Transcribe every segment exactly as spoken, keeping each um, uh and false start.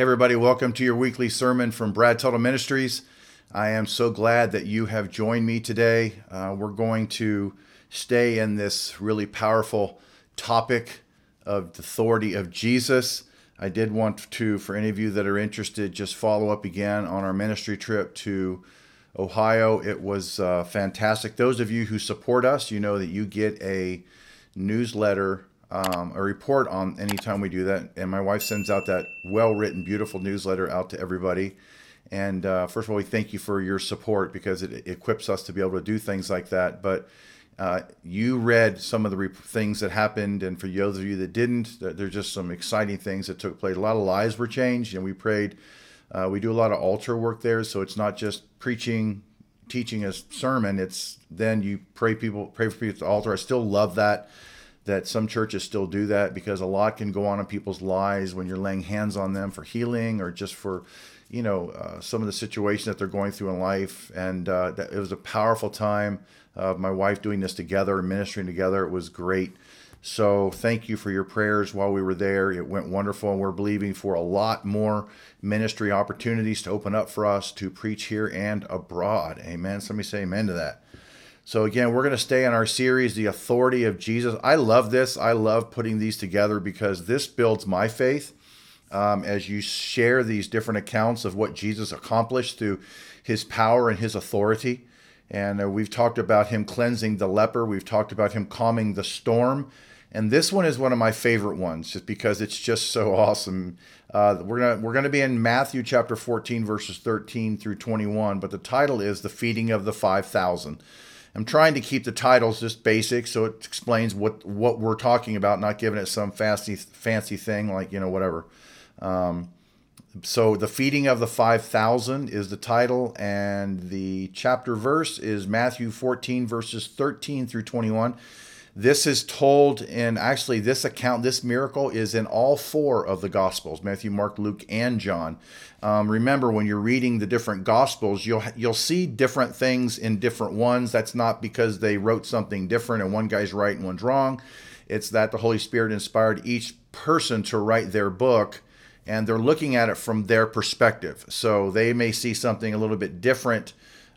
Hey everybody, welcome to your weekly sermon from Brad Tuttle Ministries. I am so glad that you have joined me today. Uh, we're going to stay in this really powerful topic of the authority of Jesus. I did want to, for any of you that are interested, just follow up again on our ministry trip to Ohio. It was uh, fantastic. Those of you who support us, you know that you get a newsletter Um, a report on anytime we do that. And my wife sends out that well-written, beautiful newsletter out to everybody. And uh, first of all, we thank you for your support because it, it equips us to be able to do things like that. But uh, you read some of the rep- things that happened. And for those of you that didn't, there's just some exciting things that took place. A lot of lives were changed and we prayed. Uh, we do a lot of altar work there. So it's not just preaching, teaching a sermon. It's then you pray people, pray for people at the altar. I still love that. that some churches still do that because a lot can go on in people's lives when you're laying hands on them for healing or just for, you know, uh, some of the situations that they're going through in life. And uh, that, it was a powerful time of uh, my wife doing this together, ministering together. It was great. So thank you for your prayers while we were there. It went wonderful. And we're believing for a lot more ministry opportunities to open up for us to preach here and abroad. Amen. Somebody say amen to that. So again, we're going to stay in our series, The Authority of Jesus. I love this. I love putting these together because this builds my faith um, as you share these different accounts of what Jesus accomplished through his power and his authority. And uh, we've talked about him cleansing the leper. We've talked about him calming the storm. And this one is one of my favorite ones just because it's just so awesome. Uh, we're going we're going to be in Matthew chapter fourteen, verses thirteen through twenty-one. But the title is The Feeding of the five thousand. I'm trying to keep the titles just basic so it explains what, what we're talking about, not giving it some fancy, fancy thing like, you know, whatever. Um, so The Feeding of the five thousand is the title, and the chapter verse is Matthew fourteen, verses thirteen through twenty-one. This is told in, actually, this account, this miracle is in all four of the Gospels, Matthew, Mark, Luke, and John. Um, remember, when you're reading the different Gospels, you'll you'll see different things in different ones. That's not because they wrote something different and one guy's right and one's wrong. It's that the Holy Spirit inspired each person to write their book, and they're looking at it from their perspective. So they may see something a little bit different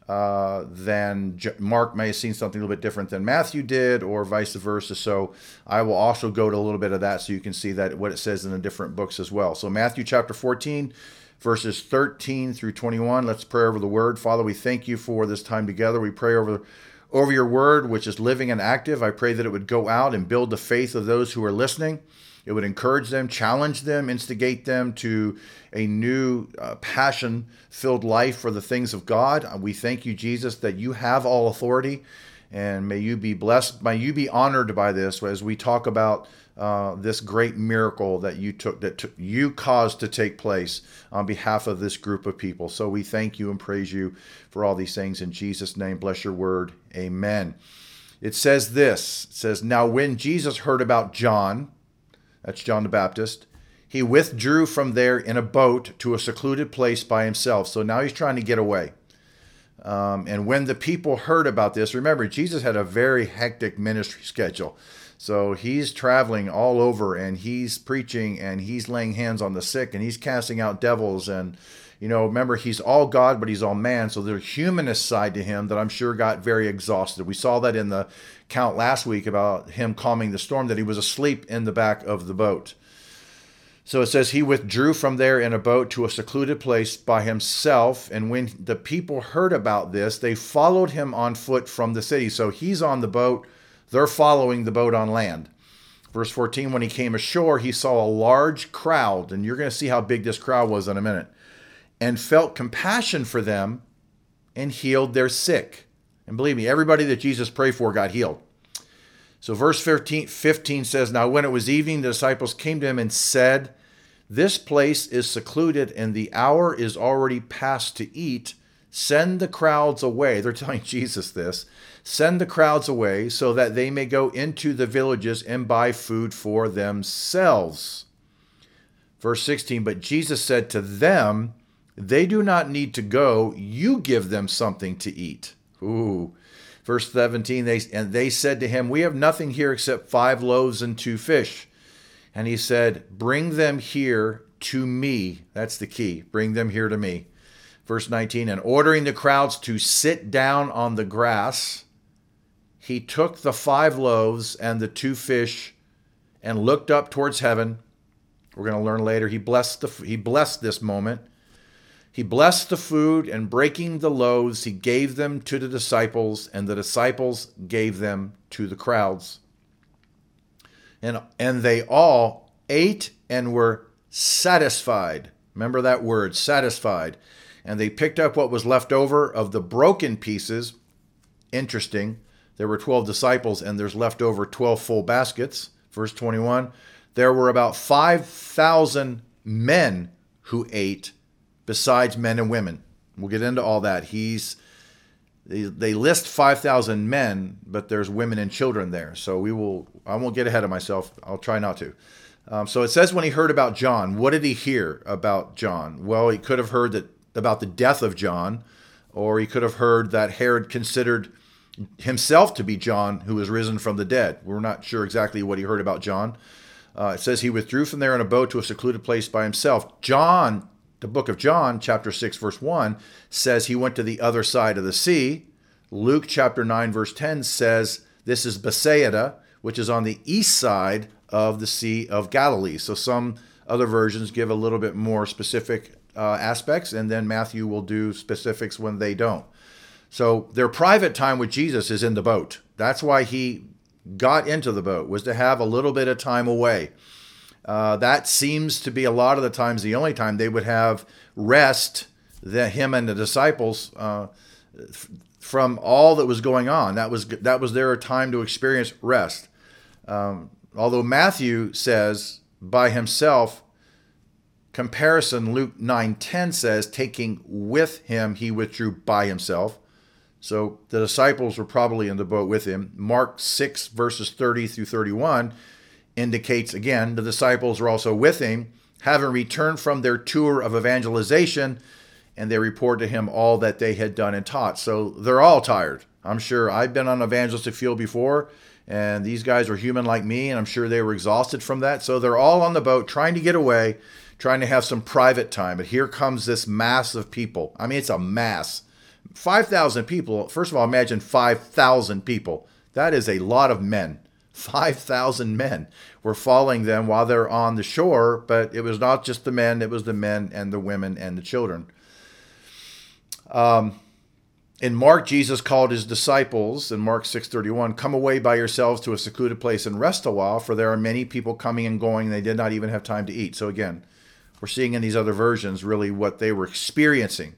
Uh, then Mark may have seen something a little bit different than Matthew did, or vice versa. So I will also go to a little bit of that so you can see that what it says in the different books as well. So Matthew chapter fourteen, verses thirteen through twenty-one. Let's pray over the word. Father, we thank you for this time together. We pray over, over your word, which is living and active. I pray that it would go out and build the faith of those who are listening. It would encourage them, challenge them, instigate them to a new uh, passion-filled life for the things of God. We thank you, Jesus, that you have all authority, and may you be blessed. May you be honored by this as we talk about uh, this great miracle that you took, that t- you caused to take place on behalf of this group of people. So we thank you and praise you for all these things. In Jesus' name, bless your word. Amen. It says this. It says, now when Jesus heard about John, that's John the Baptist, he withdrew from there in a boat to a secluded place by himself. So now he's trying to get away. Um, and when the people heard about this, remember, Jesus had a very hectic ministry schedule. So he's traveling all over, and he's preaching, and he's laying hands on the sick, and he's casting out devils. And, you know, remember, he's all God, but he's all man. So there's a humanist side to him that I'm sure got very exhausted. We saw that in the count last week about him calming the storm, that he was asleep in the back of the boat. So it says he withdrew from there in a boat to a secluded place by himself. And when the people heard about this, they followed him on foot from the city. So he's on the boat. They're following the boat on land. Verse fourteen, when he came ashore, he saw a large crowd. And you're going to see how big this crowd was in a minute. And felt compassion for them and healed their sick. And believe me, everybody that Jesus prayed for got healed. So verse fifteen says, now when it was evening, the disciples came to him and said, this place is secluded and the hour is already past to eat. Send the crowds away. They're telling Jesus this. Send the crowds away so that they may go into the villages and buy food for themselves. Verse sixteen, but Jesus said to them, they do not need to go. You give them something to eat. Ooh. Verse seventeen, they, and they said to him, we have nothing here except five loaves and two fish. And he said, bring them here to me. That's the key. Bring them here to me. Verse nineteen, and ordering the crowds to sit down on the grass, he took the five loaves and the two fish and looked up towards heaven. We're going to learn later. He blessed the, he blessed this moment. He blessed the food, and breaking the loaves, he gave them to the disciples, and the disciples gave them to the crowds. And, and they all ate and were satisfied. Remember that word, satisfied. And they picked up what was left over of the broken pieces. Interesting. There were twelve disciples, and there's left over twelve full baskets. Verse twenty-one, there were about five thousand men who ate, besides men and women. We'll get into all that. He's They, they list five thousand men, but there's women and children there. So we will, I won't get ahead of myself. I'll try not to. Um, so it says when he heard about John, what did he hear about John? Well, he could have heard that about the death of John, or he could have heard that Herod considered himself to be John who was risen from the dead. We're not sure exactly what he heard about John. Uh, it says he withdrew from there in a boat to a secluded place by himself. John, the book of John, chapter six, verse one, says he went to the other side of the sea. Luke chapter nine, verse ten says this is Bethsaida, which is on the east side of the Sea of Galilee. So some other versions give a little bit more specific uh, aspects, and then Matthew will do specifics when they don't. So their private time with Jesus is in the boat. That's why he got into the boat, was to have a little bit of time away. Uh, that seems to be a lot of the times the only time they would have rest, the, him and the disciples, uh, f- from all that was going on. That was that was their time to experience rest. Um, although Matthew says by himself, comparison, Luke nine ten says, taking with him, he withdrew by himself. So the disciples were probably in the boat with him. Mark six, verses thirty through thirty-one indicates, again, the disciples were also with him, having returned from their tour of evangelization, and they report to him all that they had done and taught. So they're all tired. I'm sure I've been on evangelistic field before, and these guys were human like me, and I'm sure they were exhausted from that. So they're all on the boat trying to get away, trying to have some private time. But here comes this mass of people. I mean, it's a mass. five thousand people. First of all, imagine five thousand people. That is a lot of men. five thousand men were following them while they're on the shore, but it was not just the men. It was the men and the women and the children. Um, in Mark, Jesus called his disciples, in Mark six thirty-one, come away by yourselves to a secluded place and rest a while, for there are many people coming and going. They did not even have time to eat. So again, we're seeing in these other versions really what they were experiencing.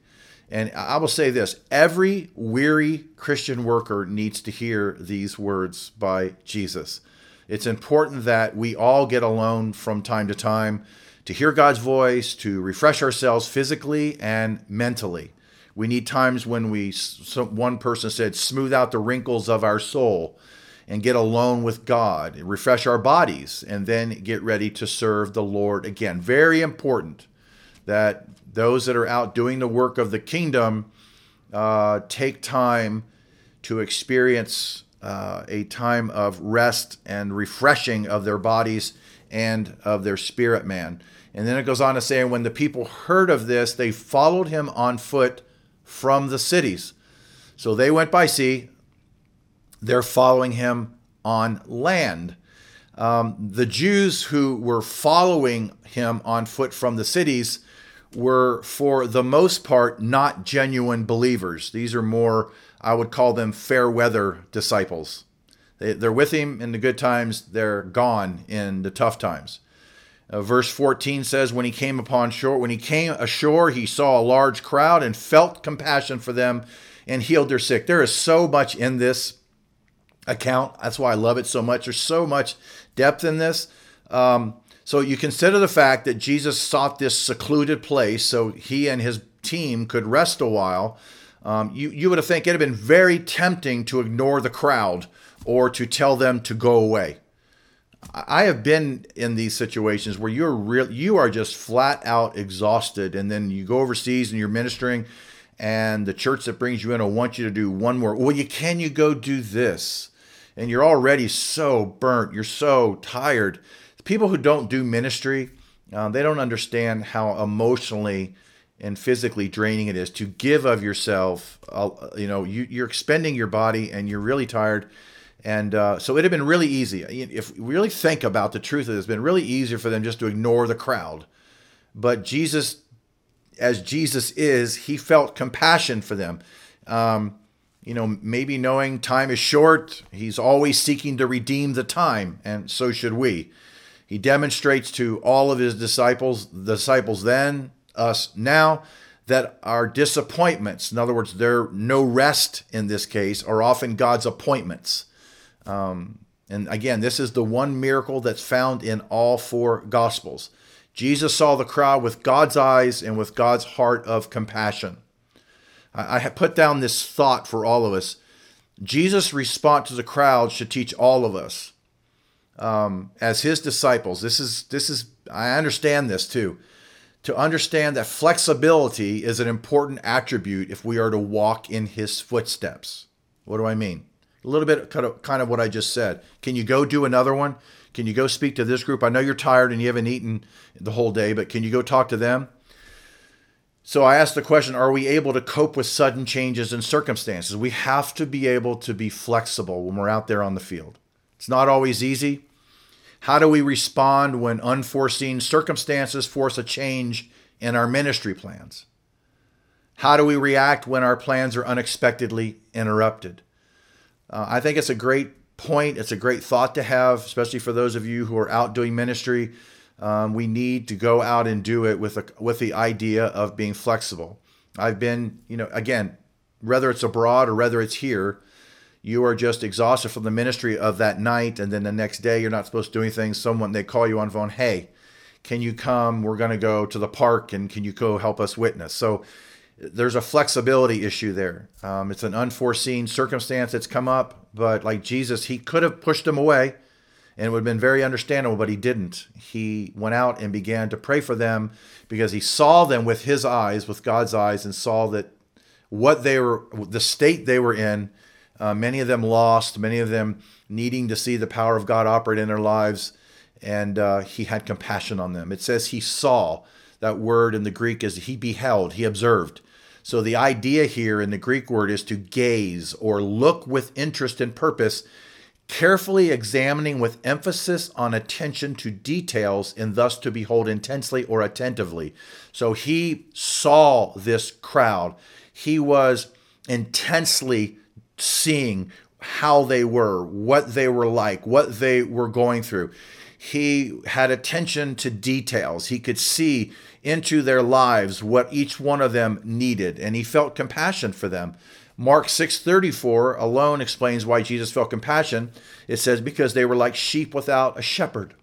And I will say this, every weary Christian worker needs to hear these words by Jesus. It's important that we all get alone from time to time to hear God's voice, to refresh ourselves physically and mentally. We need times when we, some, one person said, smooth out the wrinkles of our soul and get alone with God, refresh our bodies, and then get ready to serve the Lord again. Very important that those that are out doing the work of the kingdom uh, take time to experience uh, a time of rest and refreshing of their bodies and of their spirit man. And then it goes on to say, when the people heard of this, they followed him on foot from the cities. So they went by sea. They're following him on land. Um, the Jews who were following him on foot from the cities were, for the most part, not genuine believers. These are more, I would call them fair weather disciples. They, they're with him in the good times. They're gone in the tough times. Uh, verse fourteen says, when he came upon shore, when he came ashore, he saw a large crowd and felt compassion for them and healed their sick. There is so much in this account. That's why I love it so much. There's so much depth in this. Um, So you consider the fact that Jesus sought this secluded place so he and his team could rest a while. Um, you, you would have think it would have been very tempting to ignore the crowd or to tell them to go away. I have been in these situations where you're real, you are just flat out exhausted, and then you go overseas and you're ministering, and the church that brings you in will want you to do one more. Well, you can you go do this? And you're already so burnt. You're so tired. People who don't do ministry, Uh, they don't understand how emotionally and physically draining it is to give of yourself. Uh, you know, you, you're expending your body and you're really tired. And uh, so it had been really easy. If we really think about the truth of it, it's been really easier for them just to ignore the crowd. But Jesus, as Jesus is, he felt compassion for them. Um, you know, maybe knowing time is short, he's always seeking to redeem the time, and so should we. He demonstrates to all of his disciples, disciples then, us now, that our disappointments, in other words, their no rest in this case, are often God's appointments. Um, and again, this is the one miracle that's found in all four Gospels. Jesus saw the crowd with God's eyes and with God's heart of compassion. I have put down this thought for all of us. Jesus' response to the crowd should teach all of us. Um, as his disciples, this is, this is, I understand this too, to understand that flexibility is an important attribute if we are to walk in his footsteps. What do I mean? A little bit kind of, kind of what I just said. Can you go do another one? Can you go speak to this group? I know you're tired and you haven't eaten the whole day, but can you go talk to them? So I asked the question, are we able to cope with sudden changes in circumstances? We have to be able to be flexible when we're out there on the field. It's not always easy. How do we respond when unforeseen circumstances force a change in our ministry plans? How do we react when our plans are unexpectedly interrupted? Uh, I think it's a great point. It's a great thought to have, especially for those of you who are out doing ministry. Um, we need to go out and do it with a, with the idea of being flexible. I've been, you know, again, whether it's abroad or whether it's here, you are just exhausted from the ministry of that night, and then the next day you're not supposed to do anything. Someone, they call you on phone, hey, can you come? We're going to go to the park, and can you go help us witness? So there's a flexibility issue there. Um, it's an unforeseen circumstance that's come up, but like Jesus, he could have pushed them away, and it would have been very understandable, but he didn't. He went out and began to pray for them because he saw them with his eyes, with God's eyes, and saw that what they were, the state they were in. Uh, many of them lost, many of them needing to see the power of God operate in their lives, and uh, he had compassion on them. It says he saw. That word in the Greek is he beheld, he observed. So the idea here in the Greek word is to gaze or look with interest and purpose, carefully examining with emphasis on attention to details, and thus to behold intensely or attentively. So he saw this crowd. He was intensely seeing how they were, what they were like, what they were going through. He had attention to details. He could see into their lives what each one of them needed, and he felt compassion for them. Mark six thirty-four alone explains why Jesus felt compassion. It says, because they were like sheep without a shepherd.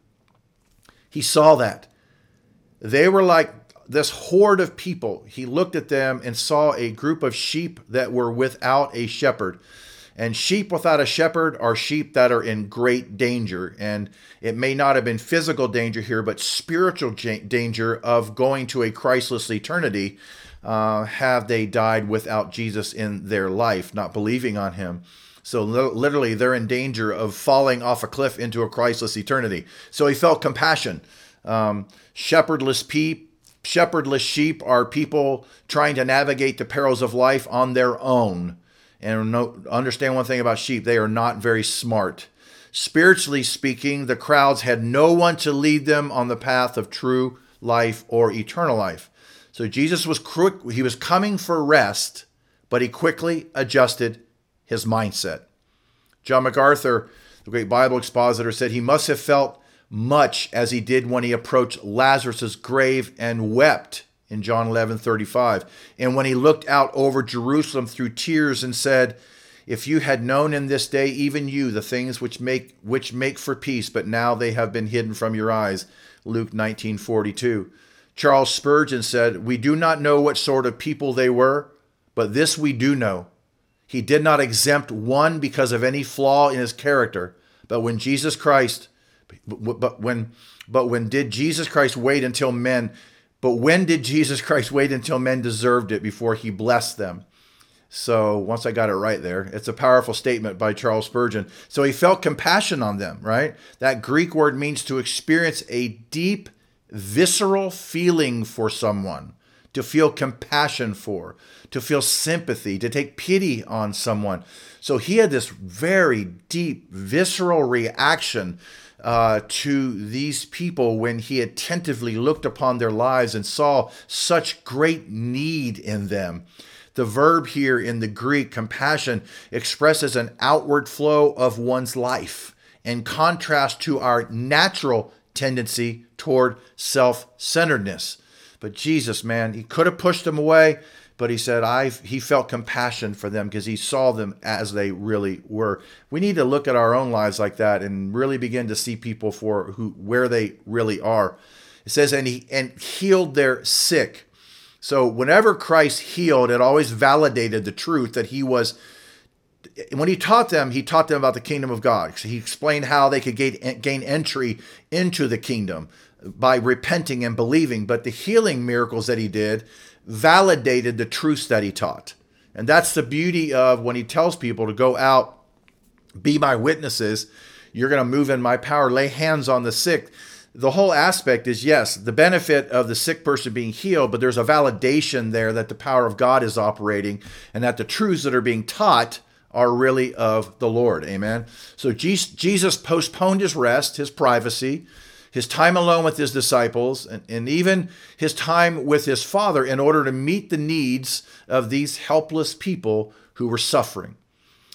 He saw that. They were like this horde of people. He looked at them and saw a group of sheep that were without a shepherd. And sheep without a shepherd are sheep that are in great danger. And it may not have been physical danger here, but spiritual danger of going to a Christless eternity uh, have they died without Jesus in their life, not believing on him. So literally they're in danger of falling off a cliff into a Christless eternity. So he felt compassion. Um, shepherdless people. Shepherdless sheep are people trying to navigate the perils of life on their own. And no, understand one thing about sheep, they are not very smart. Spiritually speaking, the crowds had no one to lead them on the path of true life or eternal life. So Jesus was quick, he was coming for rest, but he quickly adjusted his mindset. John MacArthur, the great Bible expositor, said he must have felt much as he did when he approached Lazarus's grave and wept in John eleven thirty-five. And when he looked out over Jerusalem through tears and said, if you had known in this day, even you, the things which make which make for peace, but now they have been hidden from your eyes. Luke nineteen forty-two. Charles Spurgeon said, we do not know what sort of people they were, but this we do know. He did not exempt one because of any flaw in his character, but when Jesus Christ But when, but when did Jesus Christ wait until men, but when did Jesus Christ wait until men deserved it before he blessed them? So once I got it right there, it's a powerful statement by Charles Spurgeon. So he felt compassion on them, right? That Greek word means to experience a deep visceral feeling for someone, to feel compassion for, to feel sympathy, to take pity on someone. So he had this very deep, visceral reaction uh, to these people when he attentively looked upon their lives and saw such great need in them. The verb here in the Greek, compassion, expresses an outward flow of one's life in contrast to our natural tendency toward self-centeredness. But Jesus, man, he could have pushed them away, but he said, I've, he felt compassion for them because he saw them as they really were. We need to look at our own lives like that and really begin to see people for who, where they really are. It says, and he and healed their sick. So whenever Christ healed, it always validated the truth that he was, when he taught them, he taught them about the kingdom of God. So he explained how they could gain, gain entry into the kingdom by repenting and believing. But the healing miracles that he did validated the truths that he taught. And that's the beauty of when he tells people to go out, be my witnesses, you're going to move in my power, lay hands on the sick. The whole aspect is, yes, the benefit of the sick person being healed, but there's a validation there that the power of God is operating and that the truths that are being taught are really of the Lord. Amen. So Jesus postponed his rest, his privacy, his time alone with his disciples, and, and even his time with his Father in order to meet the needs of these helpless people who were suffering.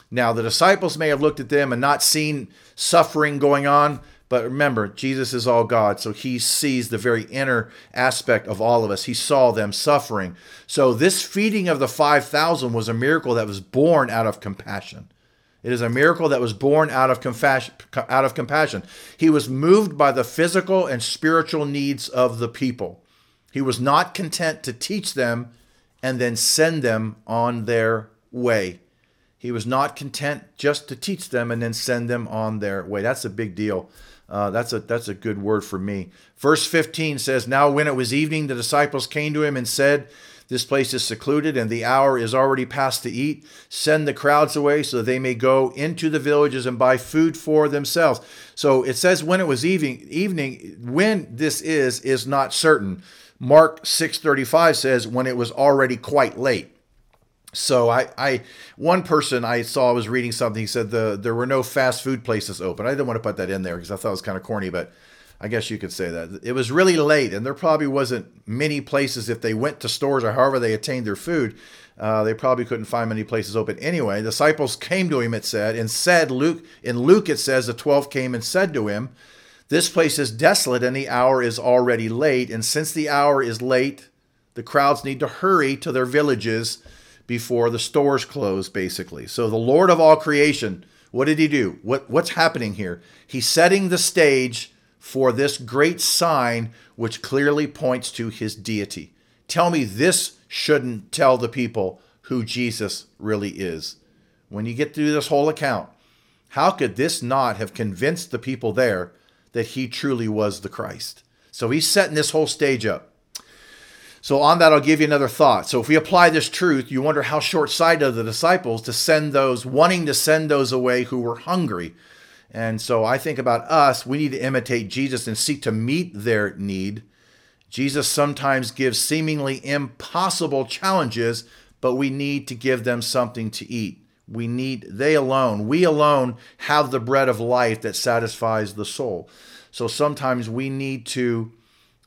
Now, the disciples may have looked at them and not seen suffering going on, but remember, Jesus is all God, so he sees the very inner aspect of all of us. He saw them suffering. So this feeding of the five thousand was a miracle that was born out of compassion. It is a miracle that was born out of compassion, out of compassion. He was moved by the physical and spiritual needs of the people. He was not content to teach them and then send them on their way. He was not content just to teach them and then send them on their way. That's a big deal. Uh, that's a that's a good word for me. Verse fifteen says, now when it was evening, the disciples came to him and said, this place is secluded and the hour is already past to eat. Send the crowds away so that they may go into the villages and buy food for themselves. So it says when it was evening, evening, when this is, is not certain. Mark six thirty-five says when it was already quite late. So I, I, one person I saw was reading something. He said the there were no fast food places open. I didn't want to put that in there because I thought it was kind of corny, but I guess you could say that. It was really late, and there probably wasn't many places. If they went to stores or however they attained their food, uh, they probably couldn't find many places open. Anyway, disciples came to him, it said, and said, Luke, in Luke it says the twelve came and said to him, this place is desolate, and the hour is already late. And since the hour is late, the crowds need to hurry to their villages before the stores close, basically. So the Lord of all creation, what did he do? What, what's happening here? He's setting the stage for this great sign, which clearly points to his deity. Tell me this shouldn't tell the people who Jesus really is. When you get through this whole account, how could this not have convinced the people there that he truly was the Christ? So he's setting this whole stage up. So on that, I'll give you another thought. So if we apply this truth, you wonder how short-sighted of the disciples to send those, wanting to send those away who were hungry. And so I think about us, we need to imitate Jesus and seek to meet their need. Jesus sometimes gives seemingly impossible challenges, but we need to give them something to eat. We need, they alone, we alone have the bread of life that satisfies the soul. So sometimes we need to,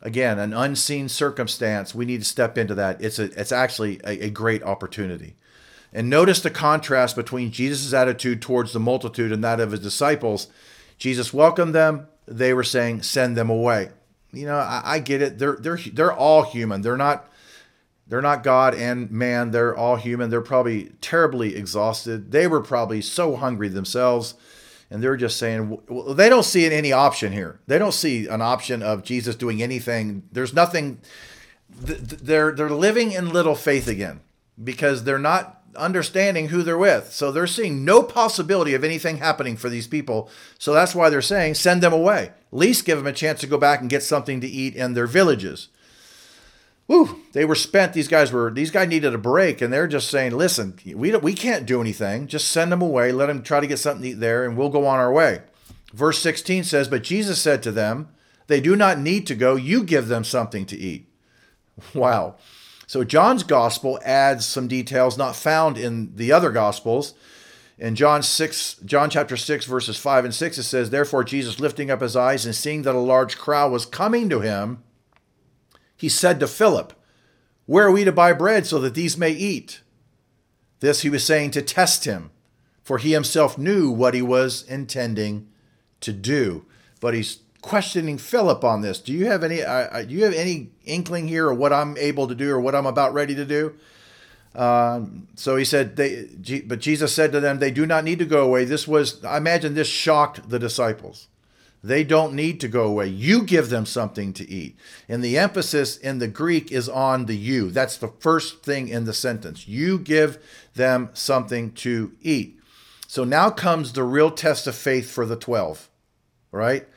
again, an unseen circumstance, we need to step into that. It's a, it's actually a, a great opportunity. And notice the contrast between Jesus' attitude towards the multitude and that of his disciples. Jesus welcomed them. They were saying, send them away. You know, I, I get it. They're they're they're all human. They're not they're not God and man. They're all human. They're probably terribly exhausted. They were probably so hungry themselves. And they're just saying, well, they don't see any option here. They don't see an option of Jesus doing anything. There's nothing. They're, they're living in little faith again because they're not understanding who they're with. So they're seeing no possibility of anything happening for these people. So that's why they're saying, send them away. At least give them a chance to go back and get something to eat in their villages. Woo, they were spent. These guys were, these guys needed a break, and they're just saying, listen, we don't, we can't do anything. Just send them away. Let them try to get something to eat there, and we'll go on our way. Verse sixteen says, but Jesus said to them, They do not need to go. You give them something to eat. Wow. So John's gospel adds some details not found in the other gospels. In John six, John chapter six, verses five and six, it says, "Therefore Jesus, lifting up his eyes and seeing that a large crowd was coming to him, he said to Philip, 'Where are we to buy bread so that these may eat?' This he was saying to test him, for he himself knew what he was intending to do." But he's questioning Philip on this. Do you have any? Uh, do you have any inkling here of what I'm able to do or what I'm about ready to do? Um, so he said, they, but Jesus said to them, "They do not need to go away." This was, I imagine, this shocked the disciples. They don't need to go away. You give them something to eat. And the emphasis in the Greek is on the you. That's the first thing in the sentence. You give them something to eat. So now comes the real test of faith for the twelve, right?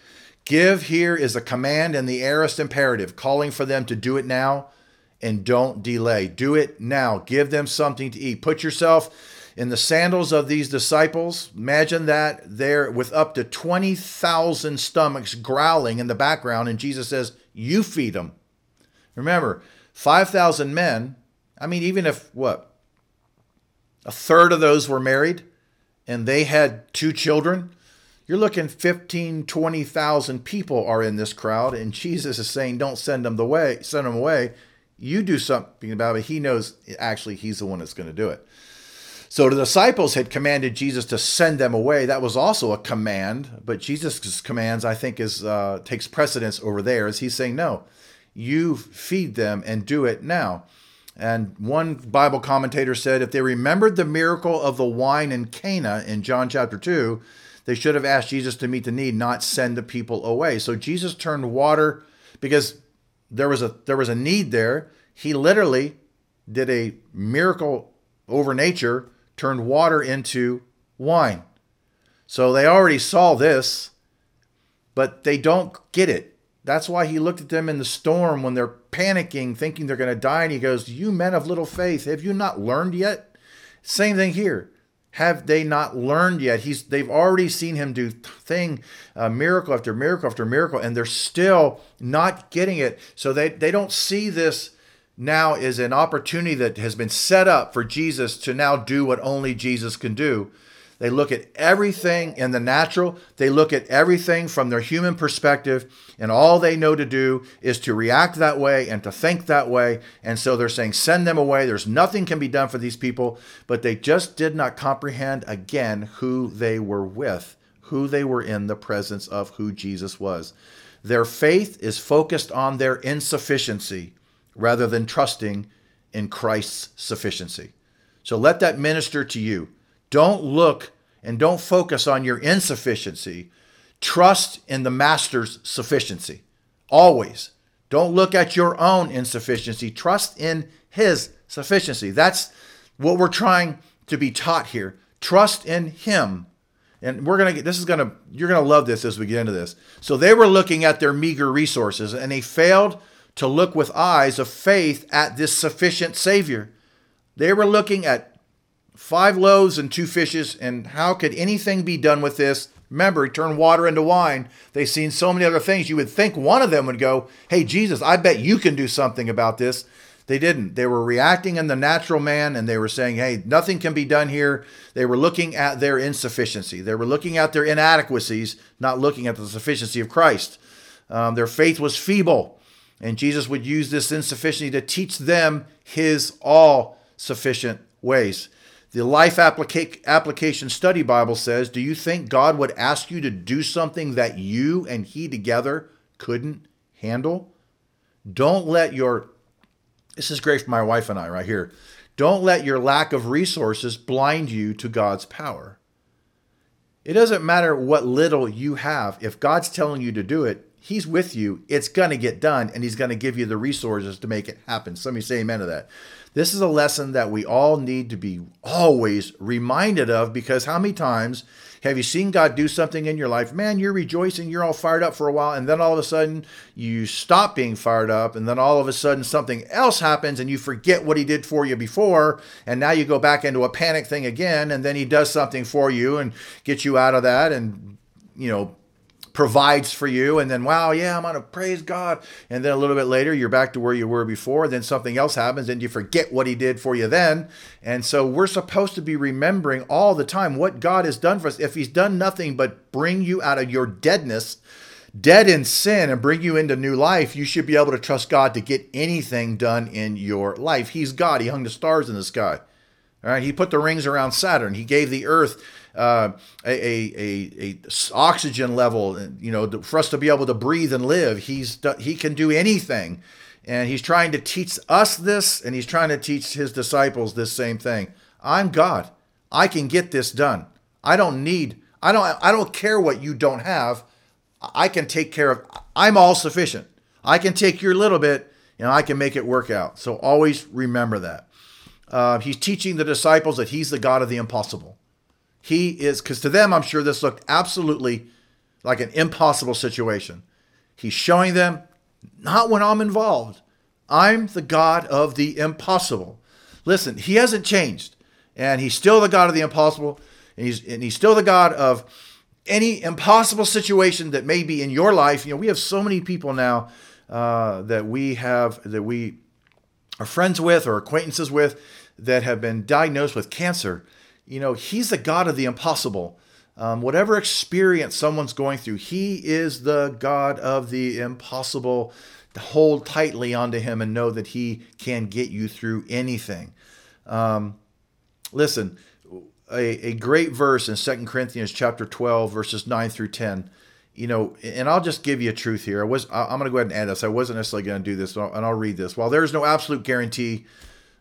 Give here is a command in the aorist imperative, calling for them to do it now and don't delay. Do it now. Give them something to eat. Put yourself in the sandals of these disciples. Imagine that they're with up to twenty thousand stomachs growling in the background, and Jesus says, you feed them. Remember, five thousand men, I mean, even if, what, a third of those were married, and they had two children, you're looking fifteen, twenty thousand people are in this crowd, and Jesus is saying, don't send them away. Send them away. You do something about it. He knows, actually, he's the one that's going to do it. So the disciples had commanded Jesus to send them away. That was also a command, but Jesus' commands, I think, is uh, takes precedence over theirs. He's saying, no, you feed them and do it now. And one Bible commentator said, if they remembered the miracle of the wine in Cana in John chapter two, they should have asked Jesus to meet the need, not send the people away. So Jesus turned water, because there was a there was a need there. He literally did a miracle over nature, turned water into wine. So they already saw this, but they don't get it. That's why he looked at them in the storm when they're panicking, thinking they're going to die. And he goes, you men of little faith, have you not learned yet? Same thing here. Have they not learned yet? He's, they've already seen him do thing, uh, miracle after miracle after miracle, and they're still not getting it. So they, they don't see this now is an opportunity that has been set up for Jesus to now do what only Jesus can do. They look at everything in the natural. They look at everything from their human perspective, and all they know to do is to react that way and to think that way. And so they're saying, send them away. There's nothing can be done for these people, but they just did not comprehend again who they were with, who they were in the presence of, who Jesus was. Their faith is focused on their insufficiency rather than trusting in Christ's sufficiency. So let that minister to you. Don't look and don't focus on your insufficiency. Trust in the master's sufficiency, always. Don't look at your own insufficiency. Trust in his sufficiency. That's what we're trying to be taught here. Trust in him. And we're going to get, this is going to, you're going to love this as we get into this. So they were looking at their meager resources, and they failed to look with eyes of faith at this sufficient Savior. They were looking at five loaves and two fishes, and how could anything be done with this? Remember, he turned water into wine. They've seen so many other things. You would think one of them would go, hey, Jesus, I bet you can do something about this. They didn't. They were reacting in the natural man, and they were saying, hey, nothing can be done here. They were looking at their insufficiency. They were looking at their inadequacies, not looking at the sufficiency of Christ. Um, their faith was feeble. And Jesus would use this insufficiency to teach them his all-sufficient ways. The Life Application Study Bible says, do you think God would ask you to do something that you and he together couldn't handle? Don't let your, this is great for my wife and I right here, don't let your lack of resources blind you to God's power. It doesn't matter what little you have. If God's telling you to do it, he's with you. It's going to get done, and he's going to give you the resources to make it happen. Somebody say amen to that. This is a lesson that we all need to be always reminded of, because how many times have you seen God do something in your life? Man, you're rejoicing. You're all fired up for a while, and then all of a sudden you stop being fired up, and then all of a sudden something else happens, and you forget what he did for you before, and now you go back into a panic thing again, and then he does something for you and gets you out of that and, you know, provides for you, and then, wow, yeah, I'm going to praise God. And then a little bit later, you're back to where you were before. Then something else happens, and you forget what he did for you then. And so we're supposed to be remembering all the time what God has done for us. If he's done nothing but bring you out of your deadness, dead in sin, and bring you into new life, you should be able to trust God to get anything done in your life. He's God. He hung the stars in the sky. All right, he put the rings around Saturn. He gave the earth uh, a, a, a, a oxygen level, you know, for us to be able to breathe and live. He's he can do anything, and he's trying to teach us this, and he's trying to teach his disciples this same thing. I'm God. I can get this done. I don't need. I don't. I don't care what you don't have. I can take care of. I'm all sufficient. I can take your little bit, and I can make it work out. So always remember that. Uh, he's teaching the disciples that he's the God of the impossible. He is, because to them, I'm sure this looked absolutely like an impossible situation. He's showing them, not when I'm involved. I'm the God of the impossible. Listen, he hasn't changed, and he's still the God of the impossible, and he's and he's still the God of any impossible situation that may be in your life. You know, we have so many people now uh, that we have that we are friends with or acquaintances with that have been diagnosed with cancer. You know, he's the God of the impossible. Um, whatever experience someone's going through, he is the God of the impossible. Hold tightly onto him and know that he can get you through anything. Um, listen, a, a great verse in Second Corinthians chapter twelve, verses nine through ten, you know, and I'll just give you a truth here. I was, I'm going to go ahead and add this. I wasn't necessarily going to do this, and I'll read this. While there is no absolute guarantee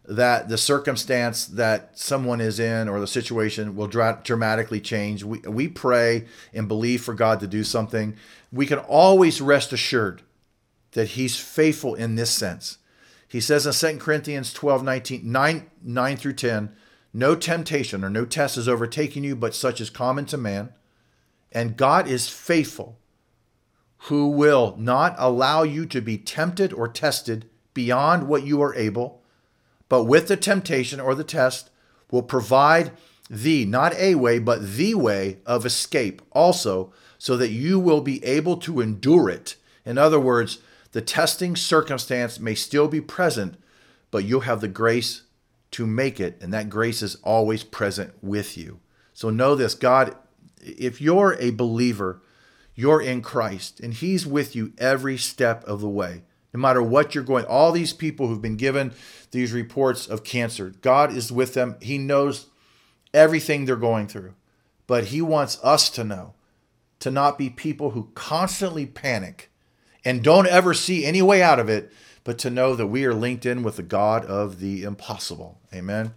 that the circumstance that someone is in or the situation will dra- dramatically change, we, we pray and believe for God to do something. We can always rest assured that he's faithful in this sense. He says in Second Corinthians twelve, nineteen, nine, nine through ten, no temptation or no test is overtaking you, but such is common to man. And God is faithful, who will not allow you to be tempted or tested beyond what you are able, but with the temptation or the test will provide the, not a way, but the way of escape also, so that you will be able to endure it. In other words, the testing circumstance may still be present, but you'll have the grace to make it, and that grace is always present with you. So know this, God, if you're a believer, you're in Christ, and he's with you every step of the way, no matter what you're going. All these people who've been given these reports of cancer, God is with them. He knows everything they're going through, but he wants us to know, to not be people who constantly panic and don't ever see any way out of it, but to know that we are linked in with the God of the impossible. Amen.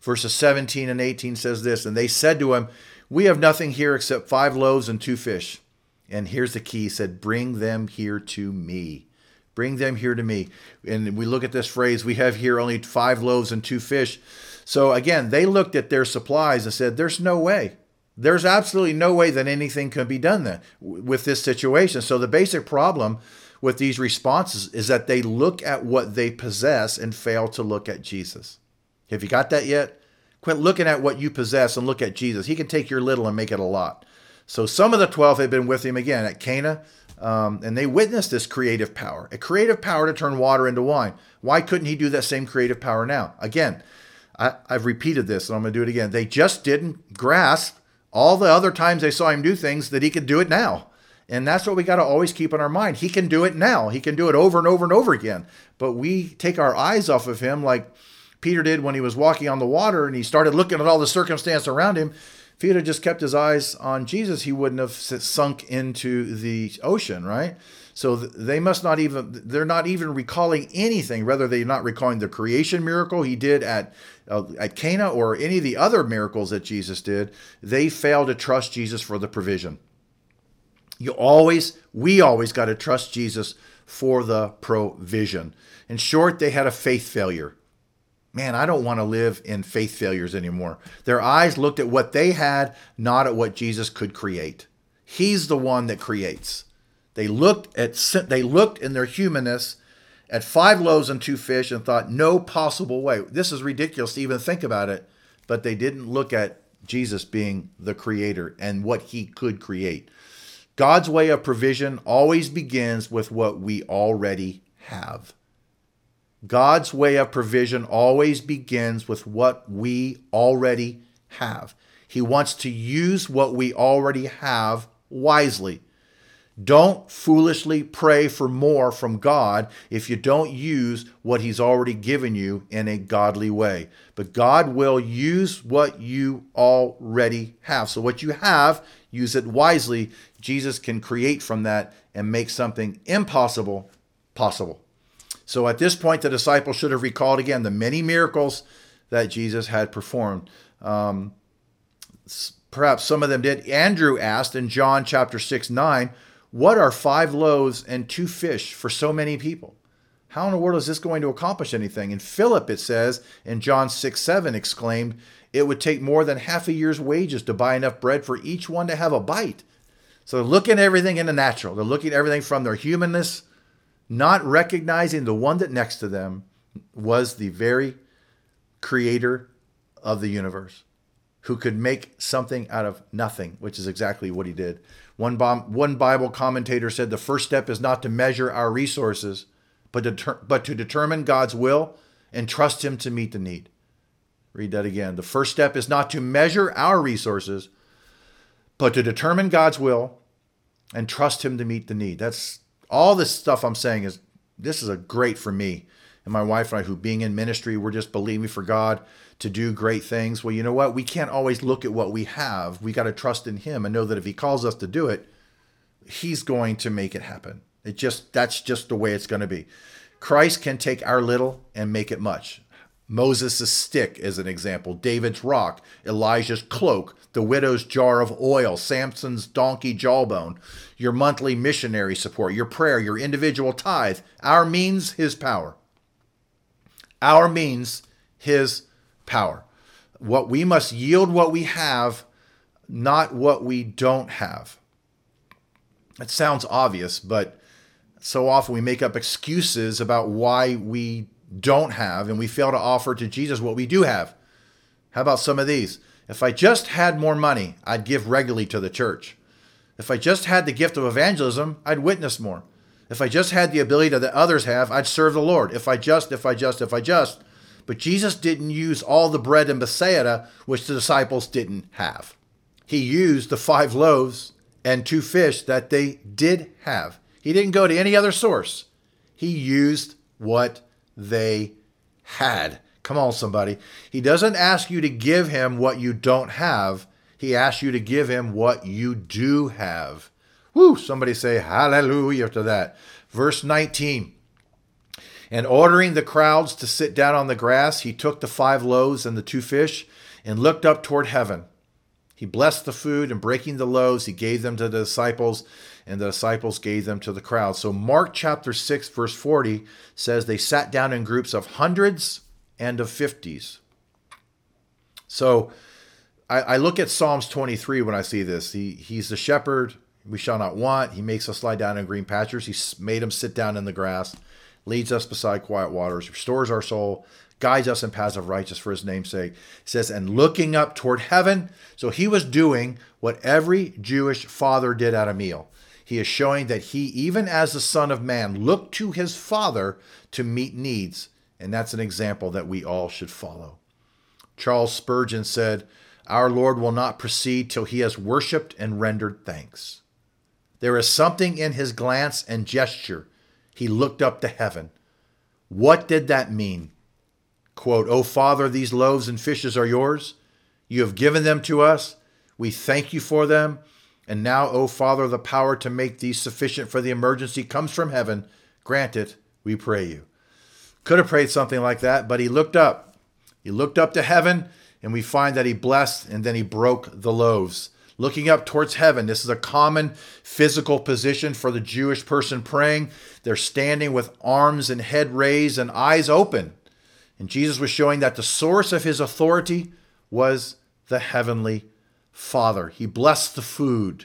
Verses seventeen and eighteen says this, and they said to him, we have nothing here except five loaves and two fish. And here's the key. He said, bring them here to me. Bring them here to me. And we look at this phrase, we have here only five loaves and two fish. So again, they looked at their supplies and said, there's no way. There's absolutely no way that anything can be done then with this situation. So the basic problem with these responses is that they look at what they possess and fail to look at Jesus. Have you got that yet? Quit looking at what you possess and look at Jesus. He can take your little and make it a lot. So some of the twelve had been with him again at Cana, um, and they witnessed this creative power, a creative power to turn water into wine. Why couldn't he do that same creative power now? Again, I, I've repeated this, and I'm going to do it again. They just didn't grasp all the other times they saw him do things that he could do it now. And that's what we got to always keep in our mind. He can do it now. He can do it over and over and over again. But we take our eyes off of him like Peter did when he was walking on the water and he started looking at all the circumstance around him. If he had just kept his eyes on Jesus, he wouldn't have sunk into the ocean, right? So they must not even, they're not even recalling anything, whether they're not recalling the creation miracle he did at, uh, at Cana or any of the other miracles that Jesus did. They fail to trust Jesus for the provision. You always, we always got to trust Jesus for the provision. In short, they had a faith failure. Man, I don't want to live in faith failures anymore. Their eyes looked at what they had, not at what Jesus could create. He's the one that creates. They looked at they looked in their humanness at five loaves and two fish and thought, no possible way. This is ridiculous to even think about it. But they didn't look at Jesus being the creator and what he could create. God's way of provision always begins with what we already have. God's way of provision always begins with what we already have. He wants to use what we already have wisely. Don't foolishly pray for more from God if you don't use what he's already given you in a godly way. But God will use what you already have. So what you have, use it wisely. Jesus can create from that and make something impossible possible. So at this point, the disciples should have recalled again the many miracles that Jesus had performed. Um, perhaps some of them did. Andrew asked in John chapter six, nine, "What are five loaves and two fish for so many people? How in the world is this going to accomplish anything?" And Philip, it says, in John six, seven, exclaimed, "It would take more than half a year's wages to buy enough bread for each one to have a bite." So they're looking at everything in the natural. They're looking at everything from their humanness, not recognizing the one that next to them was the very creator of the universe, who could make something out of nothing, which is exactly what he did. One, bomb, one Bible commentator said the first step is not to measure our resources, but, deter, but to determine God's will and trust him to meet the need. Read that again. The first step is not to measure our resources, but to determine God's will and trust him to meet the need. That's all this stuff I'm saying is, this is a great for me and my wife and I, who being in ministry, we're just believing for God to do great things. Well, you know what? We can't always look at what we have. We got to trust in him and know that if he calls us to do it, he's going to make it happen. It just, that's just the way it's going to be. Christ can take our little and make it much. Moses' stick is an example, David's rock, Elijah's cloak, the widow's jar of oil, Samson's donkey jawbone, your monthly missionary support, your prayer, your individual tithe. Our means, his power. Our means, his power. What we must yield what we have, not what we don't have. It sounds obvious, but so often we make up excuses about why we don't have, and we fail to offer to Jesus what we do have. How about some of these? If I just had more money, I'd give regularly to the church. If I just had the gift of evangelism, I'd witness more. If I just had the ability that others have, I'd serve the Lord. If I just, if I just, if I just. But Jesus didn't use all the bread in Bethsaida, which the disciples didn't have. He used the five loaves and two fish that they did have. He didn't go to any other source. He used what they had. Come on, somebody. He doesn't ask you to give him what you don't have. He asks you to give him what you do have. Woo! Somebody say hallelujah to that. Verse nineteen. And ordering the crowds to sit down on the grass, he took the five loaves and the two fish and looked up toward heaven. He blessed the food, and breaking the loaves, he gave them to the disciples, and the disciples gave them to the crowd. So Mark chapter six, verse forty says they sat down in groups of hundreds and of fifties. So I, I look at Psalms twenty-three when I see this. He, he's the shepherd we shall not want. He makes us lie down in green pastures. He made him sit down in the grass, leads us beside quiet waters, restores our soul, guides us in paths of righteousness for his name's sake. It says, and looking up toward heaven. So he was doing what every Jewish father did at a meal. He is showing that he, even as the Son of Man, looked to his Father to meet needs. And that's an example that we all should follow. Charles Spurgeon said, "Our Lord will not proceed till he has worshiped and rendered thanks." There is something in his glance and gesture. He looked up to heaven. What did that mean? Quote, "O Father, these loaves and fishes are yours. You have given them to us. We thank you for them. And now, O Father, the power to make these sufficient for the emergency comes from heaven. Grant it, we pray you." Could have prayed something like that, but he looked up. He looked up to heaven, and we find that he blessed, and then he broke the loaves. Looking up towards heaven. This is a common physical position for the Jewish person praying. They're standing with arms and head raised and eyes open. And Jesus was showing that the source of his authority was the heavenly Father. He blessed the food,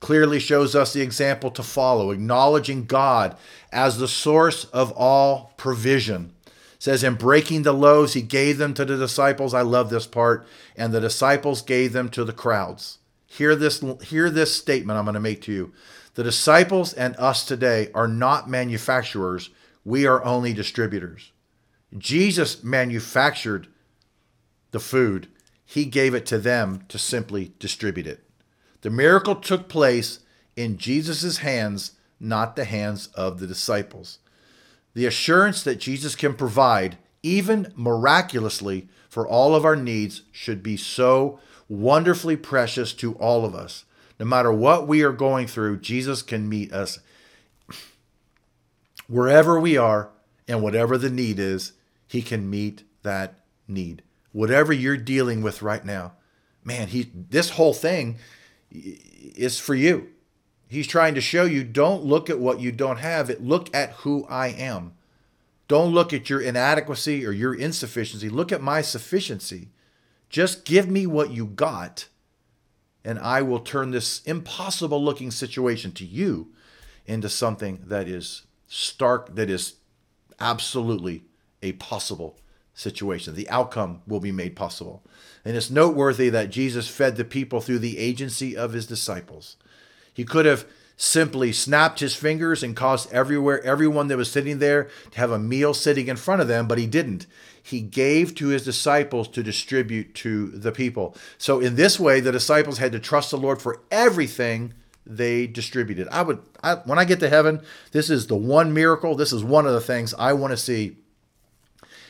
clearly shows us the example to follow, acknowledging God as the source of all provision. It says, in breaking the loaves, he gave them to the disciples. I love this part. And the disciples gave them to the crowds. Hear this, hear this statement I'm going to make to you. The disciples and us today are not manufacturers. We are only distributors. Jesus manufactured the food. He gave it to them to simply distribute it. The miracle took place in Jesus' hands, not the hands of the disciples. The assurance that Jesus can provide, even miraculously, for all of our needs should be so wonderfully precious to all of us. No matter what we are going through, Jesus can meet us wherever we are, and whatever the need is, he can meet that need. Whatever you're dealing with right now, man, he this whole thing is for you. He's trying to show you, don't look at what you don't have. Look at who I am. Don't look at your inadequacy or your insufficiency. Look at my sufficiency. Just give me what you got, and I will turn this impossible-looking situation to you into something that is stark, that is absolutely a possible situation. The outcome will be made possible. And it's noteworthy that Jesus fed the people through the agency of his disciples. He could have simply snapped his fingers and caused everywhere, everyone that was sitting there to have a meal sitting in front of them, but he didn't. He gave to his disciples to distribute to the people. So in this way, the disciples had to trust the Lord for everything they distributed. I would, I, when I get to heaven, this is the one miracle. This is one of the things I want to see.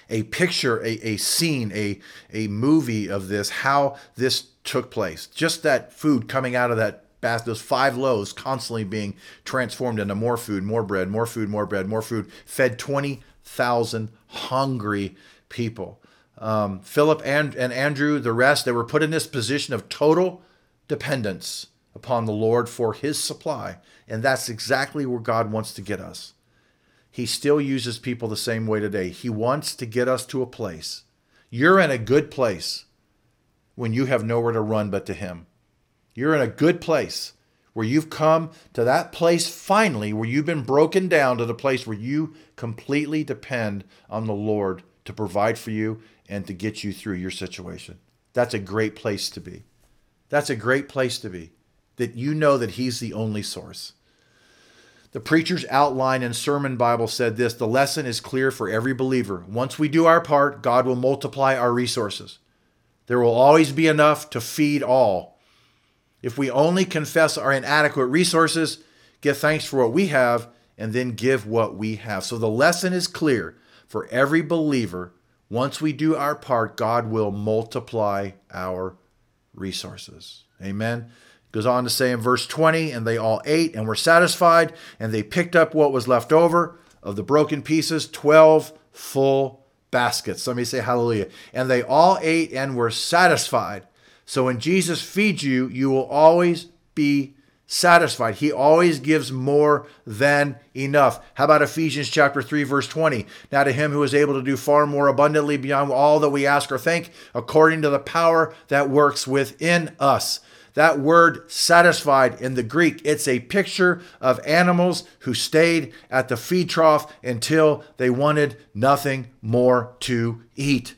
A picture, a, a scene, a, a movie of this, how this took place. Just that food coming out of that basket, those five loaves constantly being transformed into more food, more bread, more food, more bread, more food, fed twenty thousand hungry people. Um, Philip and, and Andrew, the rest, they were put in this position of total dependence upon the Lord for his supply. And that's exactly where God wants to get us. He still uses people the same way today. He wants to get us to a place. You're in a good place when you have nowhere to run but to him. You're in a good place where you've come to that place finally where you've been broken down to the place where you completely depend on the Lord to provide for you and to get you through your situation. That's a great place to be. That's a great place to be, that you know that he's the only source. The preacher's outline and sermon Bible said this: the lesson is clear for every believer. Once we do our part, God will multiply our resources. There will always be enough to feed all. If we only confess our inadequate resources, give thanks for what we have, and then give what we have. So the lesson is clear for every believer. Once we do our part, God will multiply our resources. Amen. Goes on to say in verse twenty, and they all ate and were satisfied, and they picked up what was left over of the broken pieces, twelve full baskets. Somebody say hallelujah. And they all ate and were satisfied. So when Jesus feeds you, you will always be satisfied. He always gives more than enough. How about Ephesians chapter three, verse twenty? Now to him who is able to do far more abundantly beyond all that we ask or think, according to the power that works within us. That word satisfied in the Greek, it's a picture of animals who stayed at the feed trough until they wanted nothing more to eat.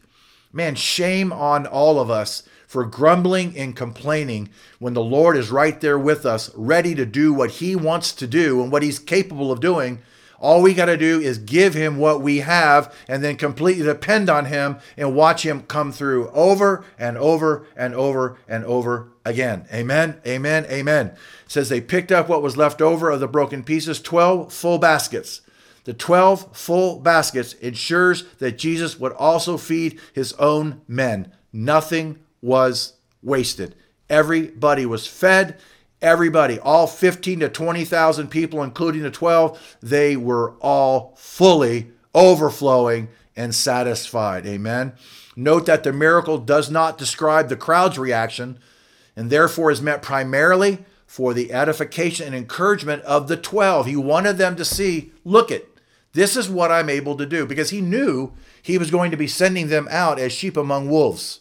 Man, shame on all of us for grumbling and complaining when the Lord is right there with us, ready to do what he wants to do and what he's capable of doing. All we got to do is give him what we have and then completely depend on him and watch him come through over and over and over and over again. Amen, amen, amen. It says they picked up what was left over of the broken pieces, twelve full baskets. The twelve full baskets ensures that Jesus would also feed his own men. Nothing was wasted. Everybody was fed. Everybody, all fifteen to twenty thousand people, including the twelve, they were all fully overflowing and satisfied. Amen. Note that the miracle does not describe the crowd's reaction and therefore is meant primarily for the edification and encouragement of the twelve. He wanted them to see, look it, this is what I'm able to do, because he knew he was going to be sending them out as sheep among wolves.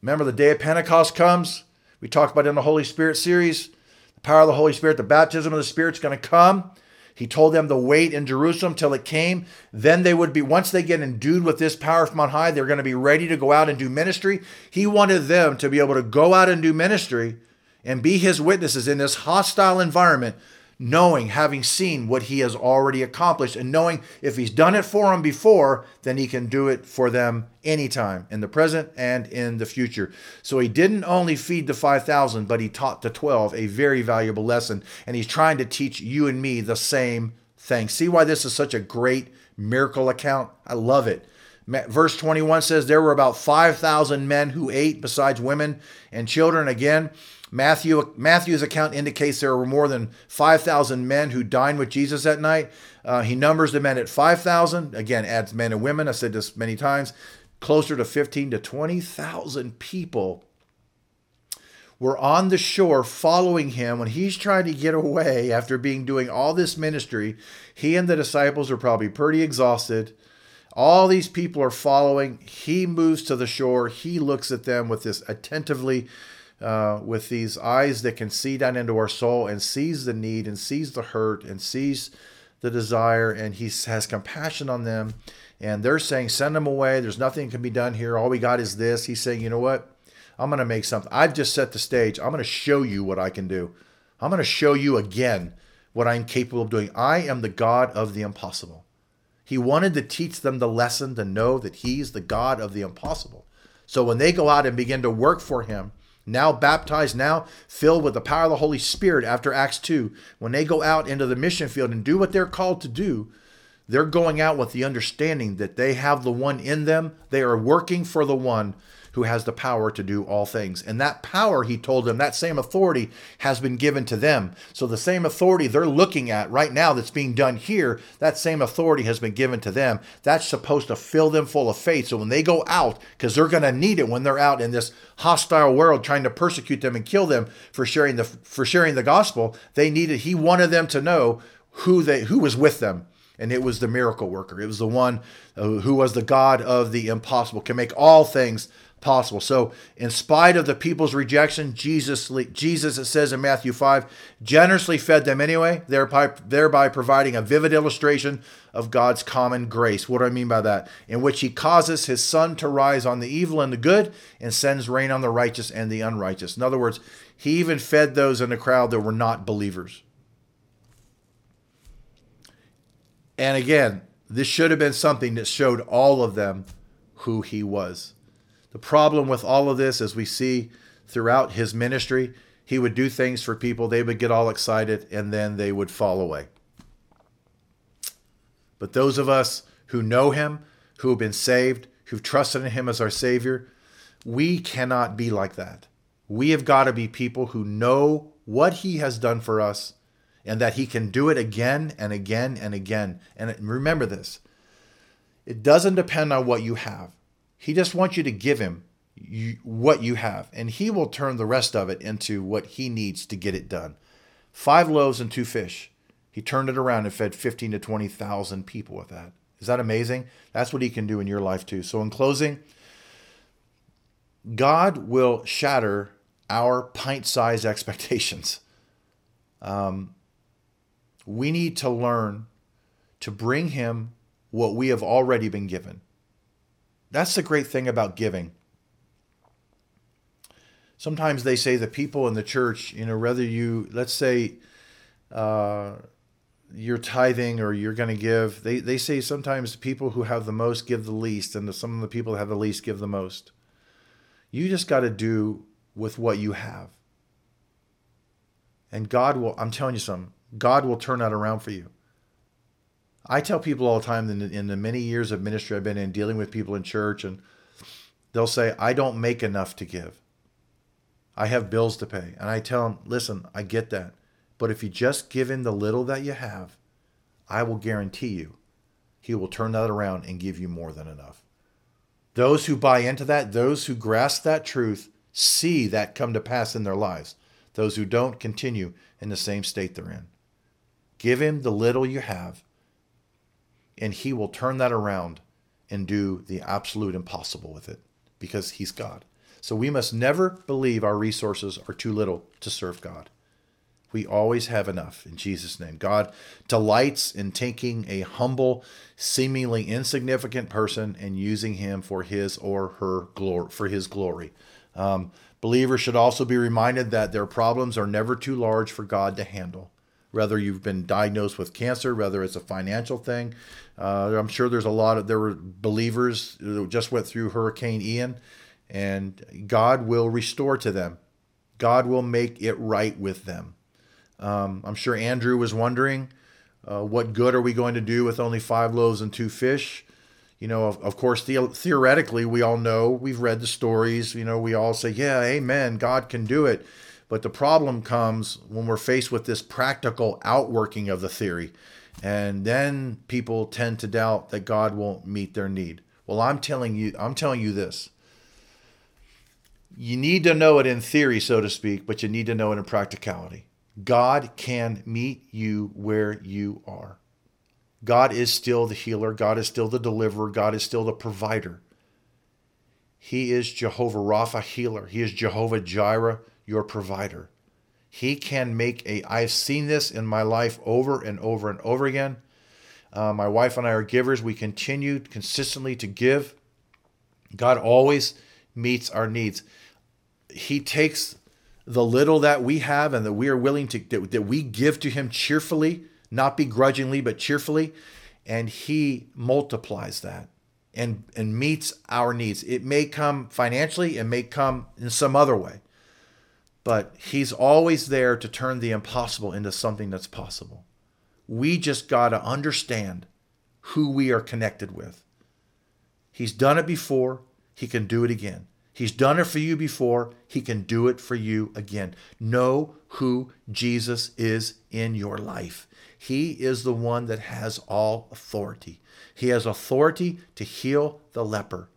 Remember, the day of Pentecost comes. We talked about it in the Holy Spirit series, the power of the Holy Spirit, the baptism of the Spirit's going to come. He told them to wait in Jerusalem till it came. Then they would be, once they get endued with this power from on high, they're going to be ready to go out and do ministry. He wanted them to be able to go out and do ministry and be his witnesses in this hostile environment, knowing, having seen what he has already accomplished, and knowing if he's done it for them before, then he can do it for them anytime, in the present and in the future. So he didn't only feed the five thousand, but he taught the twelve a very valuable lesson, and he's trying to teach you and me the same thing. See why this is such a great miracle account? I love it. Verse twenty-one says, there were about five thousand men who ate, besides women and children. Again, Matthew Matthew's account indicates there were more than five thousand men who dined with Jesus that night. Uh, he numbers the men at five thousand. Again, adds men and women. I said this many times. Closer to fifteen to twenty thousand people were on the shore following him when he's trying to get away after being doing all this ministry. He and the disciples are probably pretty exhausted. All these people are following. He moves to the shore. He looks at them with this attentively, uh, with these eyes that can see down into our soul, and sees the need and sees the hurt and sees the desire. And he has compassion on them. And they're saying, send them away. There's nothing that can be done here. All we got is this. He's saying, you know what? I'm going to make something. I've just set the stage. I'm going to show you what I can do. I'm going to show you again what I'm capable of doing. I am the God of the impossible. He wanted to teach them the lesson to know that he's the God of the impossible. So when they go out and begin to work for him, now baptized, now filled with the power of the Holy Spirit after Acts two, when they go out into the mission field and do what they're called to do, they're going out with the understanding that they have the one in them. They are working for the one who has the power to do all things. And that power, he told them, that same authority has been given to them. So the same authority they're looking at right now that's being done here, that same authority has been given to them. That's supposed to fill them full of faith. So when they go out, because they're going to need it when they're out in this hostile world trying to persecute them and kill them for sharing the for sharing the gospel, they needed, he wanted them to know who they who was with them. And it was the miracle worker. It was the one who was the God of the impossible, can make all things possible. So in spite of the people's rejection, Jesus, Jesus, it says in Matthew five, generously fed them anyway, thereby, thereby providing a vivid illustration of God's common grace. What do I mean by that? In which he causes his sun to rise on the evil and the good and sends rain on the righteous and the unrighteous. In other words, he even fed those in the crowd that were not believers. And again, this should have been something that showed all of them who he was. The problem with all of this, as we see throughout his ministry, he would do things for people, they would get all excited, and then they would fall away. But those of us who know him, who have been saved, who've trusted in him as our Savior, we cannot be like that. We have got to be people who know what he has done for us and that he can do it again and again and again. And remember this, it doesn't depend on what you have. He just wants you to give him you, what you have, and he will turn the rest of it into what he needs to get it done. Five loaves and two fish. He turned it around and fed fifteen to twenty thousand people with that. Is that amazing? That's what he can do in your life too. So in closing, God will shatter our pint-sized expectations. Um, we need to learn to bring him what we have already been given. That's the great thing about giving. Sometimes they say the people in the church, you know, whether you, let's say uh, you're tithing or you're going to give, they, they say sometimes the people who have the most give the least, and the, some of the people that have the least give the most. You just got to do with what you have. And God will, I'm telling you something, God will turn that around for you. I tell people all the time that in the many years of ministry I've been in, dealing with people in church, and they'll say, I don't make enough to give. I have bills to pay. And I tell them, listen, I get that. But if you just give in the little that you have, I will guarantee you, he will turn that around and give you more than enough. Those who buy into that, those who grasp that truth, see that come to pass in their lives. Those who don't continue in the same state they're in. Give him the little you have, and he will turn that around and do the absolute impossible with it, because he's God. So we must never believe our resources are too little to serve God. We always have enough, in Jesus' name. God delights in taking a humble, seemingly insignificant person and using him for his or her glory, for his glory. Um, believers should also be reminded that their problems are never too large for God to handle. Whether you've been diagnosed with cancer, whether it's a financial thing. Uh, I'm sure there's a lot of, there were believers who just went through Hurricane Ian, and God will restore to them. God will make it right with them. Um, I'm sure Andrew was wondering, uh, what good are we going to do with only five loaves and two fish? You know, of, of course, the, theoretically, we all know, we've read the stories, you know, we all say, yeah, amen, God can do it. But the problem comes when we're faced with this practical outworking of the theory. And then people tend to doubt that God won't meet their need. Well, I'm telling you, I'm telling you this. You need to know it in theory, so to speak, but you need to know it in practicality. God can meet you where you are. God is still the healer. God is still the deliverer. God is still the provider. He is Jehovah Rapha, healer. He is Jehovah Jireh, your provider. He can make a, I've seen this in my life over and over and over again. Uh, my wife and I are givers. We continue consistently to give. God always meets our needs. He takes the little that we have and that we are willing to, that, that we give to him cheerfully, not begrudgingly, but cheerfully. And he multiplies that and, and meets our needs. It may come financially. It may come in some other way. But he's always there to turn the impossible into something that's possible. We just got to understand who we are connected with. He's done it before. He can do it again. He's done it for you before. He can do it for you again. Know who Jesus is in your life. He is the one that has all authority. He has authority to heal the leper.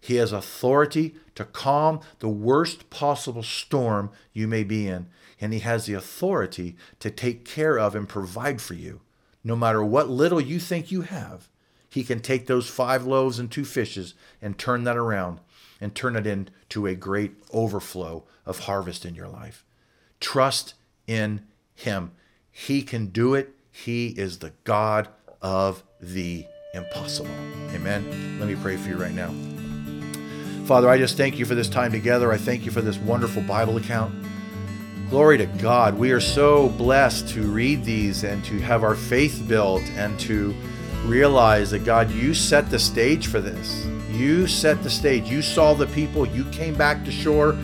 He has authority to calm the worst possible storm you may be in. And he has the authority to take care of and provide for you. No matter what little you think you have, he can take those five loaves and two fishes and turn that around and turn it into a great overflow of harvest in your life. Trust in him. He can do it. He is the God of the impossible. Amen. Let me pray for you right now. Father, I just thank you for this time together. I thank you for this wonderful Bible account. Glory to God. We are so blessed to read these and to have our faith built and to realize that, God, you set the stage for this. You set the stage. You saw the people. You came back to shore.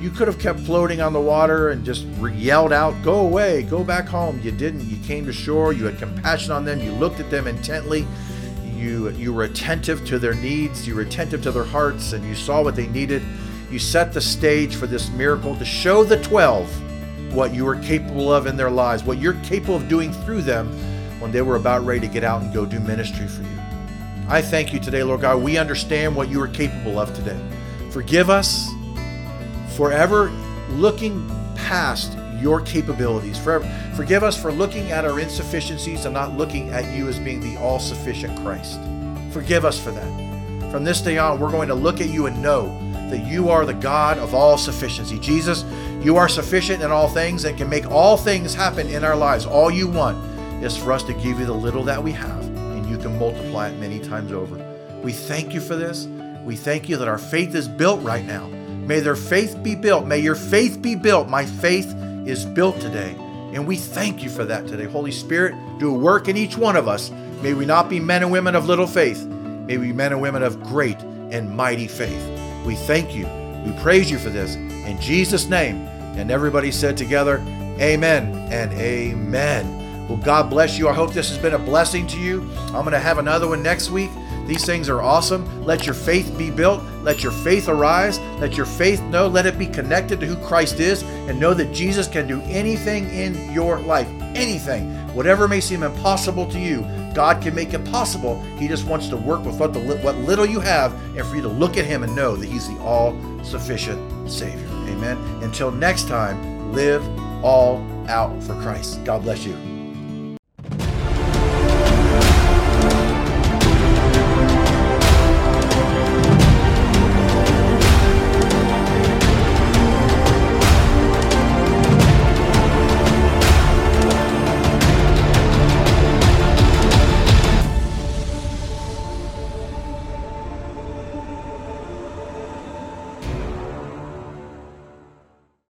You could have kept floating on the water and just yelled out, go away, go back home. You didn't. You came to shore. You had compassion on them. You looked at them intently. You, you were attentive to their needs. You were attentive to their hearts, and you saw what they needed. You set the stage for this miracle to show the twelve what you were capable of in their lives, what you're capable of doing through them when they were about ready to get out and go do ministry for you. I thank you today, Lord God. We understand what you are capable of today. Forgive us for ever looking past your capabilities. Forever. Forgive us for looking at our insufficiencies and not looking at you as being the all-sufficient Christ. Forgive us for that. From this day on, we're going to look at you and know that you are the God of all sufficiency. Jesus, you are sufficient in all things and can make all things happen in our lives. All you want is for us to give you the little that we have, and you can multiply it many times over. We thank you for this. We thank you that our faith is built right now. May their faith be built. May your faith be built. My faith is built today. And we thank you for that today. Holy Spirit, do a work in each one of us. May we not be men and women of little faith. May we be men and women of great and mighty faith. We thank you. We praise you for this. In Jesus' name. And everybody said together, amen and amen. Well, God bless you. I hope this has been a blessing to you. I'm going to have another one next week. These things are awesome. Let your faith be built. Let your faith arise. Let your faith know. Let it be connected to who Christ is, and know that Jesus can do anything in your life. Anything. Whatever may seem impossible to you, God can make it possible. He just wants to work with what, the, what little you have, and for you to look at him and know that he's the all-sufficient Savior. Amen. Until next time, live all out for Christ. God bless you.